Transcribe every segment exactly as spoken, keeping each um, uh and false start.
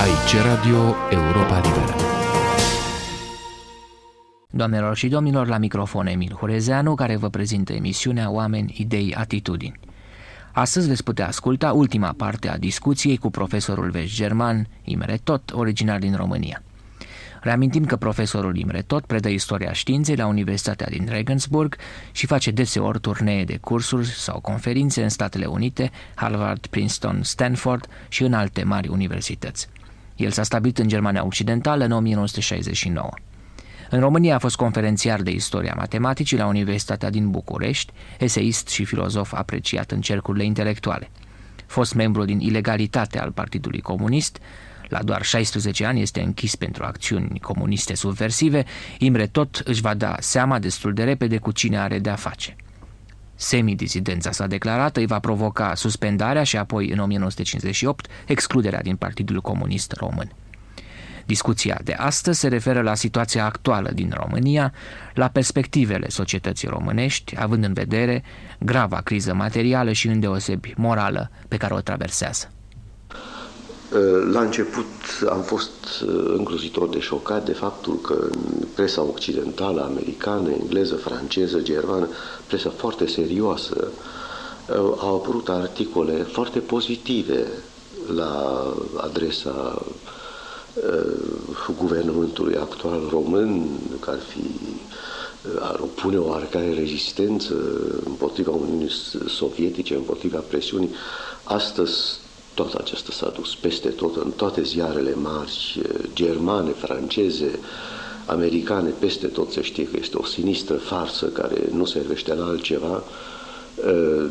Aici Radio Europa Liberă. Doamnelor și domnilor, la microfon Emil Hurezeanu, care vă prezintă emisiunea Oameni, Idei, Atitudini. Astăzi veți putea asculta ultima parte a discuției cu profesorul vest-german Imre Tóth, originar din România. Reamintim că profesorul Imre Tóth predă istoria științei la Universitatea din Regensburg și face deseori turnee de cursuri sau conferințe în Statele Unite, Harvard, Princeton, Stanford și în alte mari universități. El s-a stabilit în Germania Occidentală în nouăsprezece șaizeci și nouă. În România a fost conferențiar de istoria matematicii la Universitatea din București, eseist și filozof apreciat în cercurile intelectuale. Fost membru din ilegalitate al Partidului Comunist, la doar șaisprezece ani este închis pentru acțiuni comuniste subversive, Imre Tóth își va da seama destul de repede cu cine are de-a face. Semidisidența sa declarată îi va provoca suspendarea și apoi, în nouăsprezece cincizeci și opt, excluderea din Partidul Comunist Român. Discuția de astăzi se referă la situația actuală din România, la perspectivele societății românești, având în vedere grava criză materială și îndeosebi morală pe care o traversează. La început am fost îngrozitor de șocat de faptul că presa occidentală, americană, engleză, franceză, germană, presă foarte serioasă, au apărut articole foarte pozitive la adresa guvernământului actual român, că ar fi ar opune o oarecare rezistență împotriva Uniunii Sovietice, împotriva presiunii. Astăzi toată aceasta s-a dus peste tot, în toate ziarele mari, germane, franceze, americane, peste tot se știe că este o sinistră farsă care nu servește la altceva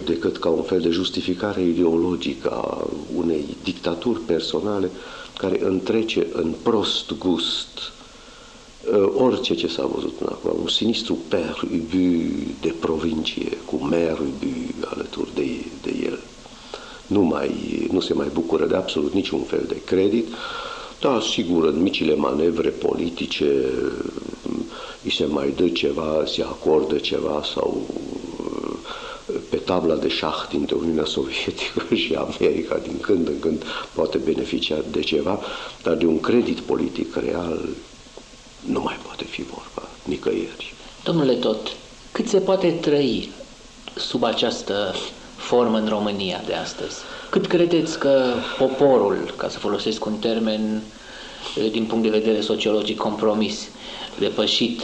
decât ca un fel de justificare ideologică a unei dictaturi personale care întrece în prost gust orice ce s-a văzut până acum. Un sinistru père ubu de provincie, cu mère ubu alături de, de el. Nu, mai, nu se mai bucură de absolut niciun fel de credit, dar sigur în micile manevre politice îi se mai dă ceva, se acordă ceva sau pe tabla de șah dintre Uniunea Sovietică și America din când în când poate beneficia de ceva, dar de un credit politic real nu mai poate fi vorba nicăieri. Domnule Tóth, cât se poate trăi sub această formă în România de astăzi? Cât credeți că poporul, ca să folosesc un termen din punct de vedere sociologic compromis, depășit,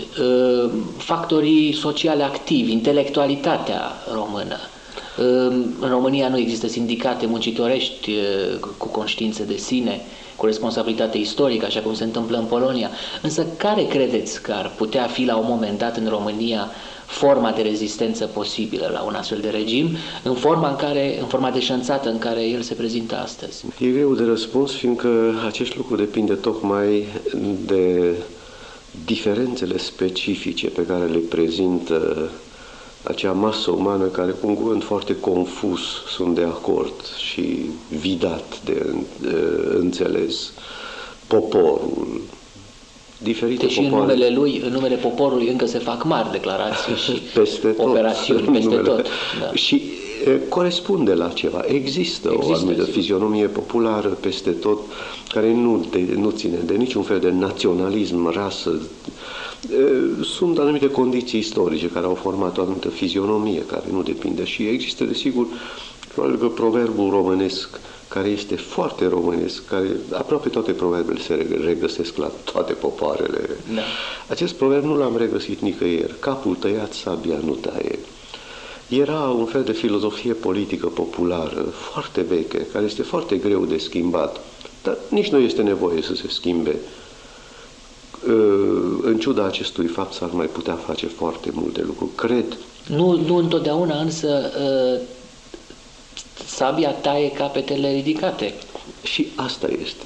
factorii sociale activi, intelectualitatea română? În România nu există sindicate muncitorești cu conștiință de sine, cu responsabilitate istorică, așa cum se întâmplă în Polonia. Însă care credeți că ar putea fi la un moment dat în România forma de rezistență posibilă la un astfel de regim, în forma, în care, în forma deșanțată în care el se prezintă astăzi? E greu de răspuns, fiindcă acest lucru depinde tocmai de diferențele specifice pe care le prezintă acea masă umană care, cu un cuvânt foarte confuz, sunt de acord și vidat de înțeles. Poporul, diferite deși popoare. În numele lui, în numele poporului încă se fac mari declarații și peste tot, operațiuni peste numele. tot. Da. Și e, corespunde la ceva. Există, Există o anumită fizionomie populară peste tot care nu, de, nu ține de niciun fel de naționalism, rasă. E, sunt anumite condiții istorice care au format o anumită fizionomie care nu depinde și există, desigur, probabil că proverbul românesc care este foarte românesc, care aproape toate proverbele se regăsesc la toate popoarele. Da. Acest proverb nu l-am regăsit nicăieri. Capul tăiat, sabia nu taie. Era un fel de filozofie politică populară, foarte veche, care este foarte greu de schimbat, dar nici nu este nevoie să se schimbe. În ciuda acestui fapt s-ar mai putea face foarte multe lucruri, cred. Nu, nu întotdeauna, însă sabia taie capetele ridicate. Și asta este.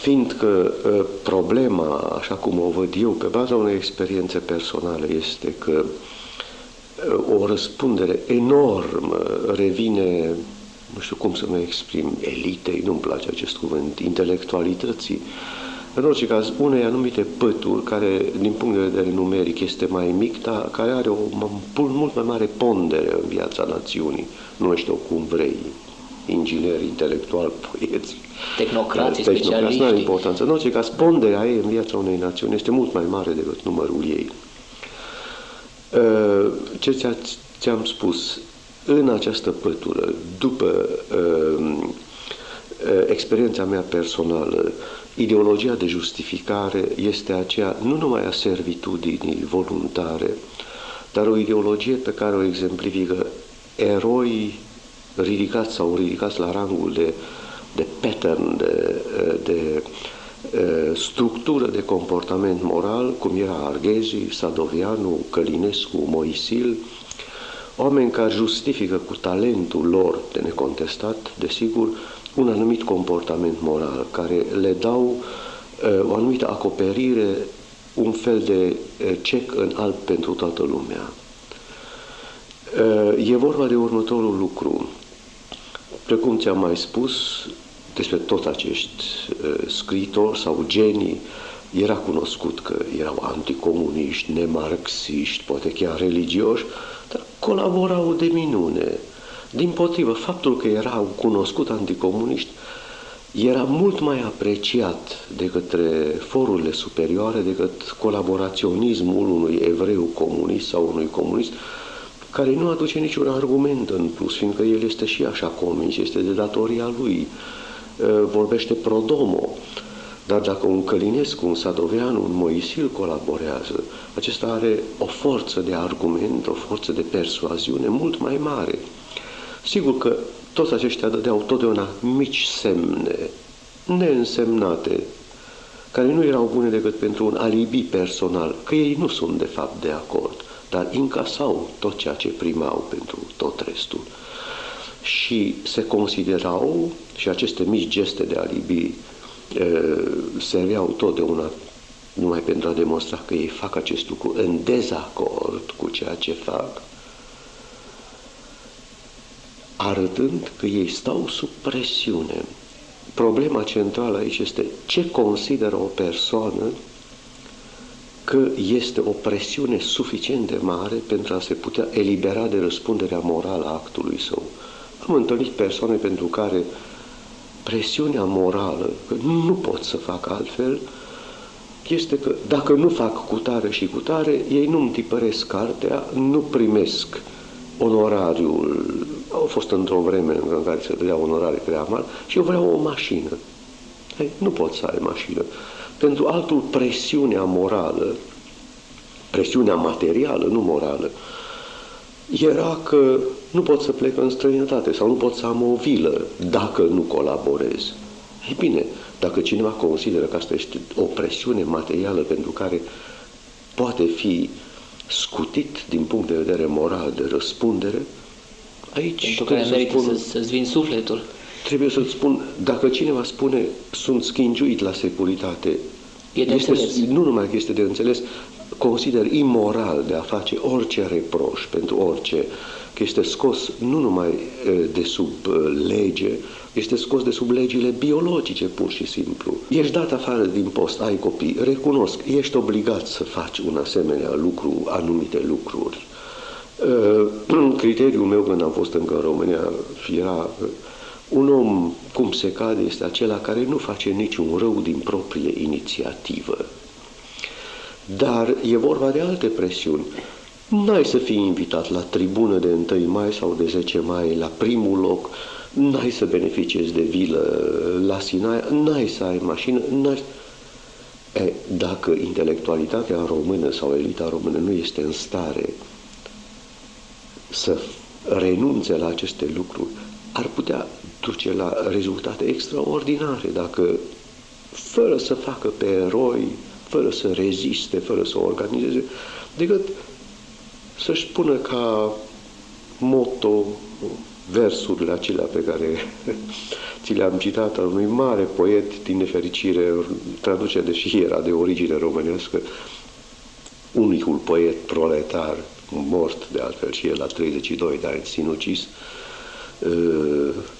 Fiindcă problema, așa cum o văd eu, pe baza unei experiențe personale, este că o răspundere enormă revine, nu știu cum să mă exprim, elitei, nu-mi place acest cuvânt, intelectualității. În orice caz, unei anumite pături, care, din punct de vedere numeric, este mai mic, dar care are o mult mai mare pondere în viața națiunii. Nu ești o cum vrei. ingineri, intelectuali, poeți, tehnocrații, specialiști. Nu are importanță. În orice caz, ponderea ei în viața unei națiuni este mult mai mare decât numărul ei. Ce ți-am spus, în această pătură, după experiența mea personală, ideologia de justificare este aceea nu numai a servitudinii voluntare, dar o ideologie pe care o exemplifică eroi ridicați sau ridicați la rangul de, de pattern, de, de, de structură de comportament moral, cum era Arghezi, Sadoveanu, Călinescu, Moisil, oameni care justifică cu talentul lor de necontestat, desigur, un anumit comportament moral, care le dau o anumită acoperire, un fel de cec în alb pentru toată lumea. E vorba de următorul lucru. Precum ți-am mai spus, despre toți acești scriitori sau genii, era cunoscut că erau anticomuniști, nemarxiști, poate chiar religioși, dar colaborau de minune. Dimpotrivă, faptul că erau cunoscut anticomuniști era mult mai apreciat de către forurile superioare decât colaboraționismul unui evreu comunist sau unui comunist, care nu aduce niciun argument în plus, fiindcă el este și așa convins, este de datoria lui, vorbește pro domo. Dar dacă un Călinescu, un Sadoveanu, un Moisil colaborează, acesta are o forță de argument, o forță de persuaziune mult mai mare. Sigur că toți aceștia dădeau totdeauna mici semne, neînsemnate, care nu erau bune decât pentru un alibi personal, că ei nu sunt de fapt de acord, dar încasau tot ceea ce primau pentru tot restul. Și se considerau, și aceste mici geste de alibi serveau totdeauna numai pentru a demonstra că ei fac acest lucru în dezacord cu ceea ce fac, arătând că ei stau sub presiune. Problema centrală aici este ce consideră o persoană că este o presiune suficient de mare pentru a se putea elibera de răspunderea morală a actului său. Am întâlnit persoane pentru care presiunea morală, că nu pot să fac altfel, este că dacă nu fac cutare și cutare, ei nu-mi tipăresc cartea, nu primesc onorariul. Au fost într-o vreme în care se dădea onorare prea mari și eu vreau o mașină. Ei, nu pot să ai mașină. Pentru altul, presiunea morală, presiunea materială, nu morală, era că nu pot să plec în străinătate sau nu pot să am o vilă dacă nu colaborez. Ei bine, dacă cineva consideră că asta este o presiune materială pentru care poate fi scutit din punct de vedere moral de răspundere, aici trebuie să-ți spun, să-ți vin sufletul. Trebuie să-ți spun, dacă cineva spune sunt schingiuit la securitate, e de este, nu numai că este de înțeles, consider imoral de a face orice reproș pentru orice, că este scos nu numai de sub lege, este scos de sub legile biologice, pur și simplu. Ești dat afară din post, ai copii, recunosc, ești obligat să faci un asemenea lucru, anumite lucruri. Criteriul meu când am fost încă în România era un om, cum se cade, este acela care nu face niciun rău din proprie inițiativă. Dar e vorba de alte presiuni. N-ai să fii invitat la tribună de întâi mai sau de zece mai, la primul loc, n-ai să beneficiezi de vilă la Sinaia, n-ai să ai mașină, n-ai... E, dacă intelectualitatea română sau elita română nu este în stare să renunțe la aceste lucruri, ar putea duce la rezultate extraordinare dacă, fără să facă pe eroi, fără să reziste, fără să organizeze, decât să-și pună ca motto versurile acelea pe care ți le-am citat al unui mare poet, din nefericire, traducerea deși era de origine românească, unicul poet proletar, mort de altfel și el la treizeci și doi de ani, sinucis,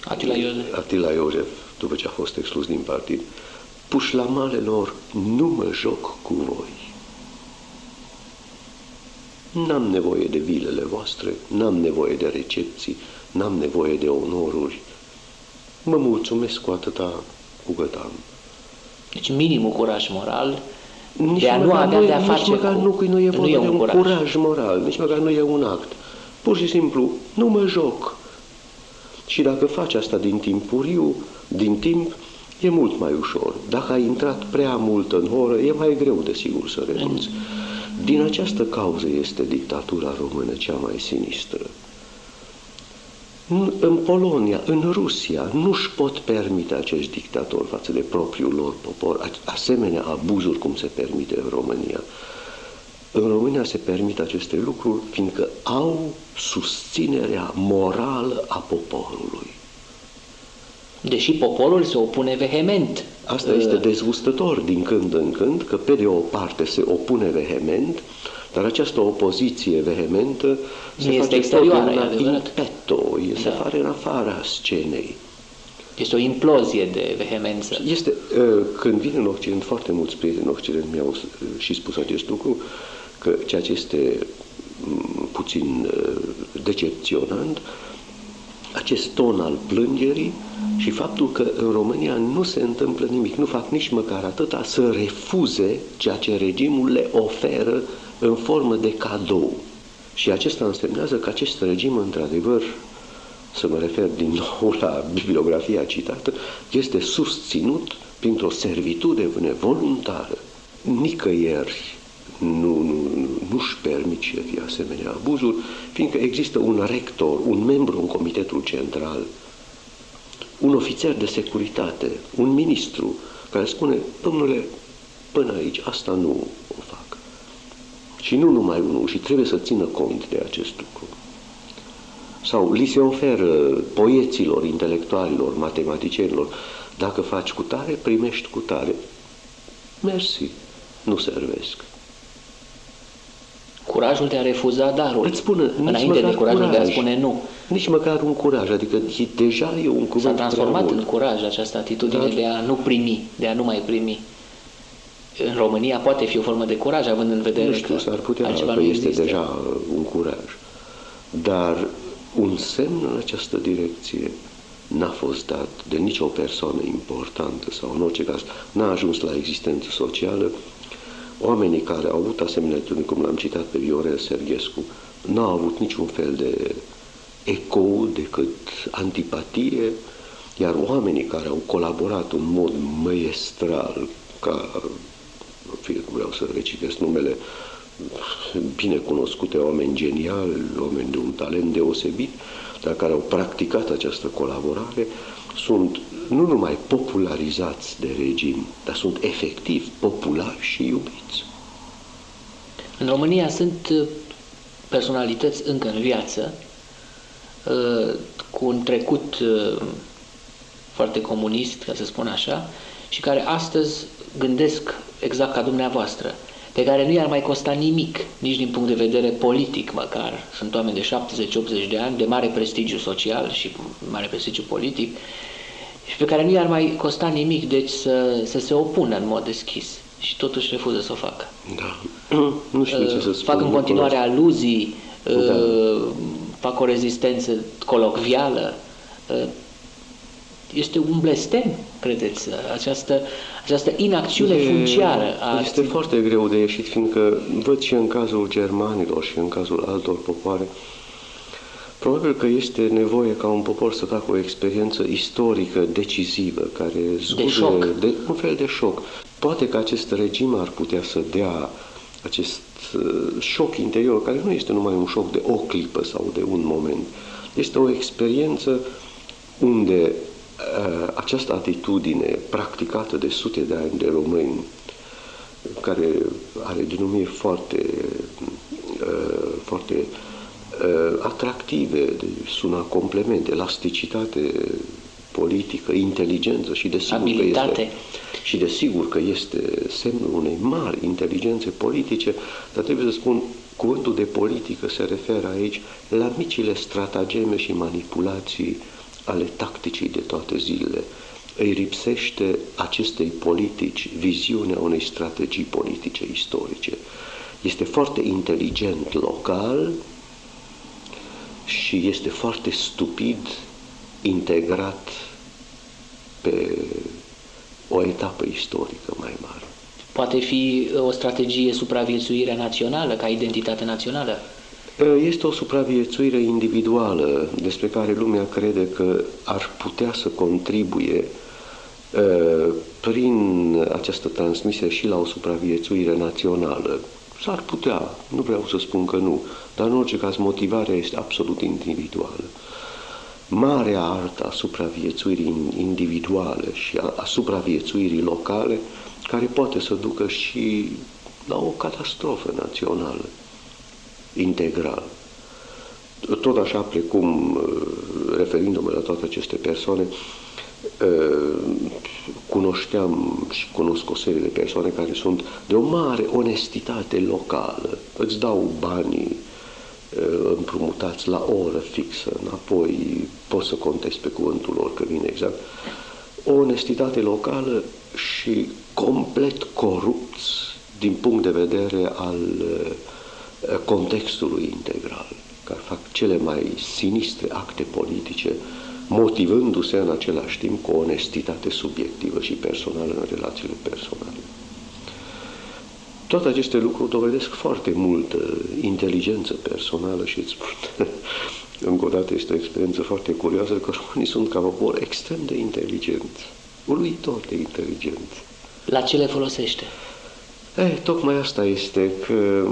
Atila Iosef. Atila Iosef, după ce a fost exclus din partid, puși la male lor, nu mă joc cu voi. N-am nevoie de vilele voastre, n-am nevoie de recepții, n-am nevoie de onoruri. mă mulțumesc cu atâta cu cât am. Deci minimul curaj moral nici de a nu avea de a face măcar cu... Nu, cu nu e vorba de un curaj. curaj moral, nici măcar nu e un act. Pur și simplu, nu mă joc. Și dacă faci asta din timpuriu, din timp, e mult mai ușor. Dacă ai intrat prea mult în horă, e mai greu, desigur, să renunți. Din această cauză este dictatura română cea mai sinistră. În Polonia, în Rusia, nu-și pot permite acești dictatori față de propriul lor popor asemenea abuzuri cum se permite în România. În România se permit aceste lucruri fiindcă au susținerea morală a poporului. Deși poporul se opune vehement. Asta este dezgustător din când în când, că pe de o parte se opune vehement, dar această opoziție vehementă se este face exterioară, in petto, se da. Face în afara scenei. Este o implozie de vehemență. Este, când vin în Occident, foarte mulți prieteni în Occident mi-au și spus acest lucru, că ceea ce este puțin decepționant, acest ton al plângerii și faptul că în România nu se întâmplă nimic, nu fac nici măcar atâta să refuze ceea ce regimul le oferă în formă de cadou. Și acesta însemnează că acest regim, într-adevăr, să mă refer din nou la bibliografia citată, este susținut printr-o servitude voluntară. Nicăieri nu, nu, nu-și permit șefii asemenea abuzuri, fiindcă există un rector, un membru în Comitetul Central, un ofițer de securitate, un ministru, care spune, domnule, până aici, asta nu o fac. Și nu numai unul, și trebuie să țină cont de acest lucru. Sau li se oferă poeților, intelectualilor, matematicienilor, dacă faci cu tare, primești cu tare. Mersi, nu servesc. Curajul de a refuza darul. Îți spune, înainte de curajul curaj. de a spune nu. Nici măcar un curaj, adică deja e un curaj. S-a transformat în curaj această atitudine Dar... de a nu primi, de a nu mai primi. În România poate fi o formă de curaj, având în vedere nu știu, că s-ar putea altceva că nu este există. Deja un curaj. Dar un semn în această direcție n-a fost dat de nicio persoană importantă sau în orice caz n-a ajuns la existență socială. Oamenii care au avut asemenea, cum l-am citat pe Viorel Sergescu, n-au avut niciun fel de ecou decât antipatie, iar oamenii care au colaborat în mod maestral, ca, fie că vreau să recitesc numele, bine cunoscute, oameni geniali, oameni de un talent deosebit, dar care au practicat această colaborare, sunt nu numai popularizați de regim, dar sunt efectiv populari și iubiți. În România sunt personalități încă în viață, cu un trecut foarte comunist, ca să spun așa, și care astăzi gândesc exact ca dumneavoastră, pe care nu i-ar mai costa nimic, nici din punct de vedere politic măcar. Sunt oameni de șaptezeci optzeci de ani, de mare prestigiu social și mare prestigiu politic, și pe care nu i-ar mai costa nimic, deci să, să se opună în mod deschis. Și totuși refuză să o facă. Da. Nu știu ce să spun. Fac în continuare aluzii, da. Fac o rezistență colocvială. Este un blestem, credeți, această, această inacțiune e, funciară. A este acțiunii. Foarte greu de ieșit, fiindcă văd și în cazul germanilor și în cazul altor popoare, probabil că este nevoie ca un popor să facă o experiență istorică, decisivă, care zgură de, de un fel de șoc. Poate că acest regim ar putea să dea acest șoc interior, care nu este numai un șoc de o clipă sau de un moment. Este o experiență unde această atitudine practicată de sute de ani de români, care are denumiri foarte, foarte atractive, sună complement, elasticitate politică, inteligență și desigur Abilitate. că este, și desigur că este semnul unei mari inteligențe politice, dar trebuie să spun, cuvântul de politică se referă aici la micile stratageme și manipulații ale tacticii de toate zilele. Îi lipsește acestei politici viziunea unei strategii politice istorice. Este foarte inteligent local și este foarte stupid integrat pe o etapă istorică mai mare. Poate fi o strategie supraviețuirea națională, ca identitate națională? Este o supraviețuire individuală despre care lumea crede că ar putea să contribuie prin această transmisie și la o supraviețuire națională. S-ar putea, nu vreau să spun că nu, dar în orice caz motivarea este absolut individuală. Marea artă a supraviețuirii individuale și a supraviețuirii locale, care poate să ducă și la o catastrofă națională, integral. Tot așa, precum, referindu-mă la toate aceste persoane, cunoșteam și cunosc o serie de persoane care sunt de o mare onestitate locală. Îți dau banii împrumutați la o oră fixă, înapoi poți să contesti pe cuvântul lor că vine exact. O onestitate locală și complet corupți din punct de vedere al contextului integral, care fac cele mai sinistre acte politice, motivându-se în același timp cu o onestitate subiectivă și personală în relațiile personale. Toate aceste lucruri dovedesc foarte multă inteligență personală și îți spun, încă o dată este o experiență foarte curioasă, că românii sunt ca popor extrem de inteligenți, uluitor de inteligenți. La ce le folosește? Eh, tocmai asta este, că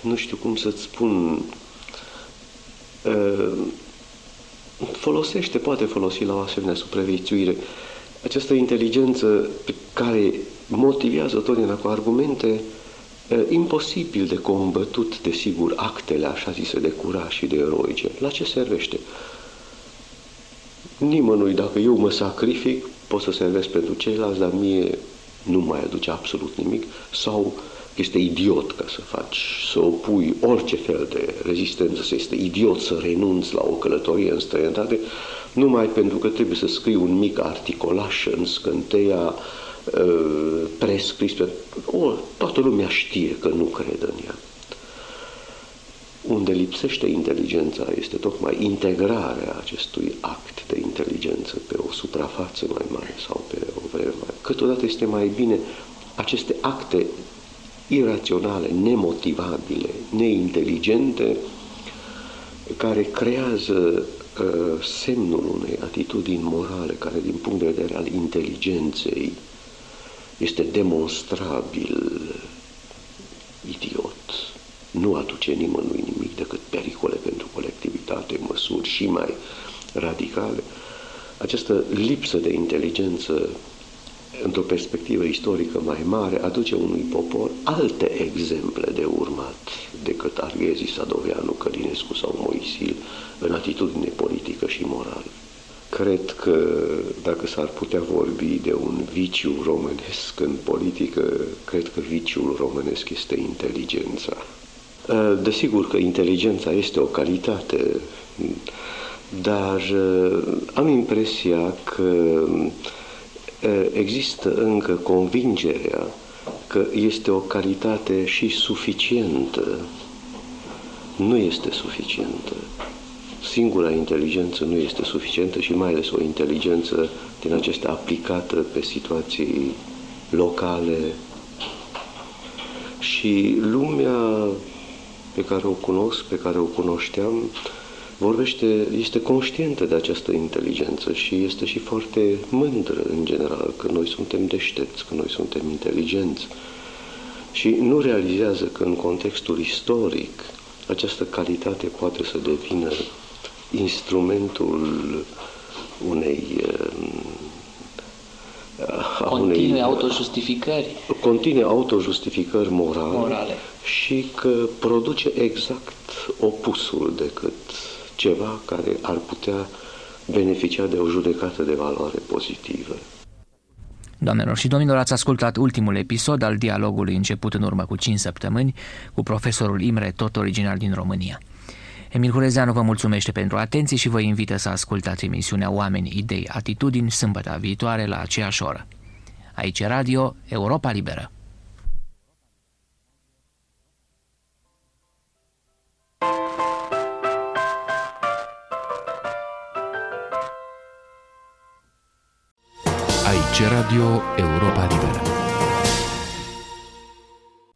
nu știu cum să-ți spun, uh, folosește, poate folosi la o asemenea supraviețuire această inteligență pe care motivează totdeauna cu argumente uh, imposibil de combătut, desigur, actele așa zise de curaj și de eroice. La ce servește? Nimănui, dacă eu mă sacrific, pot să servesc pentru ceilalți, dar mie nu mai aduce absolut nimic, sau este idiot ca să faci, să opui orice fel de rezistență, să este idiot să renunți la o călătorie în străinătate, numai pentru că trebuie să scrii un mic articolaș în Scânteia, prescris, o, toată lumea știe că nu crede în ea. Unde lipsește inteligența este tocmai integrarea acestui act de inteligență pe o suprafață mai mare sau pe o vreme mai... Câteodată este mai bine aceste acte iraționale, nemotivabile, neinteligente, care creează uh, semnul unei atitudini morale care, din punct de vedere al inteligenței, este demonstrabil idiot. Nu aduce nimănui nimic decât pericole pentru colectivitate, măsuri și mai radicale. Această lipsă de inteligență, într-o perspectivă istorică mai mare, aduce unui popor alte exemple de urmat decât Arghezi, Sadoveanu, Călinescu sau Moisil în atitudine politică și morală. Cred că, dacă s-ar putea vorbi de un viciu românesc în politică, cred că viciul românesc este inteligența. Desigur că inteligența este o calitate, dar am impresia că există încă convingerea că este o calitate și suficientă. Nu este suficientă. Singura inteligență nu este suficientă și mai ales o inteligență din acestea aplicată pe situații locale. Și lumea pe care o cunosc, pe care o cunoșteam, vorbește, este conștientă de această inteligență și este și foarte mândră, în general, că noi suntem deștepți, că noi suntem inteligenți. Și nu realizează că, în contextul istoric, această calitate poate să devină instrumentul unei... Continue autojustificări. Continue autojustificări morale, morale și că produce exact opusul decât ceva care ar putea beneficia de o judecată de valoare pozitivă. Doamnelor și domnilor, ați ascultat ultimul episod al dialogului început în urmă cu cinci săptămâni cu profesorul Imre Tóth, originar din România. Emil Hurezeanu vă mulțumește pentru atenție și vă invită să ascultați emisiunea Oameni, Idei, Atitudini sâmbăta viitoare la aceeași oră. Aici Radio Europa Liberă. Face Radio Europa Liberă.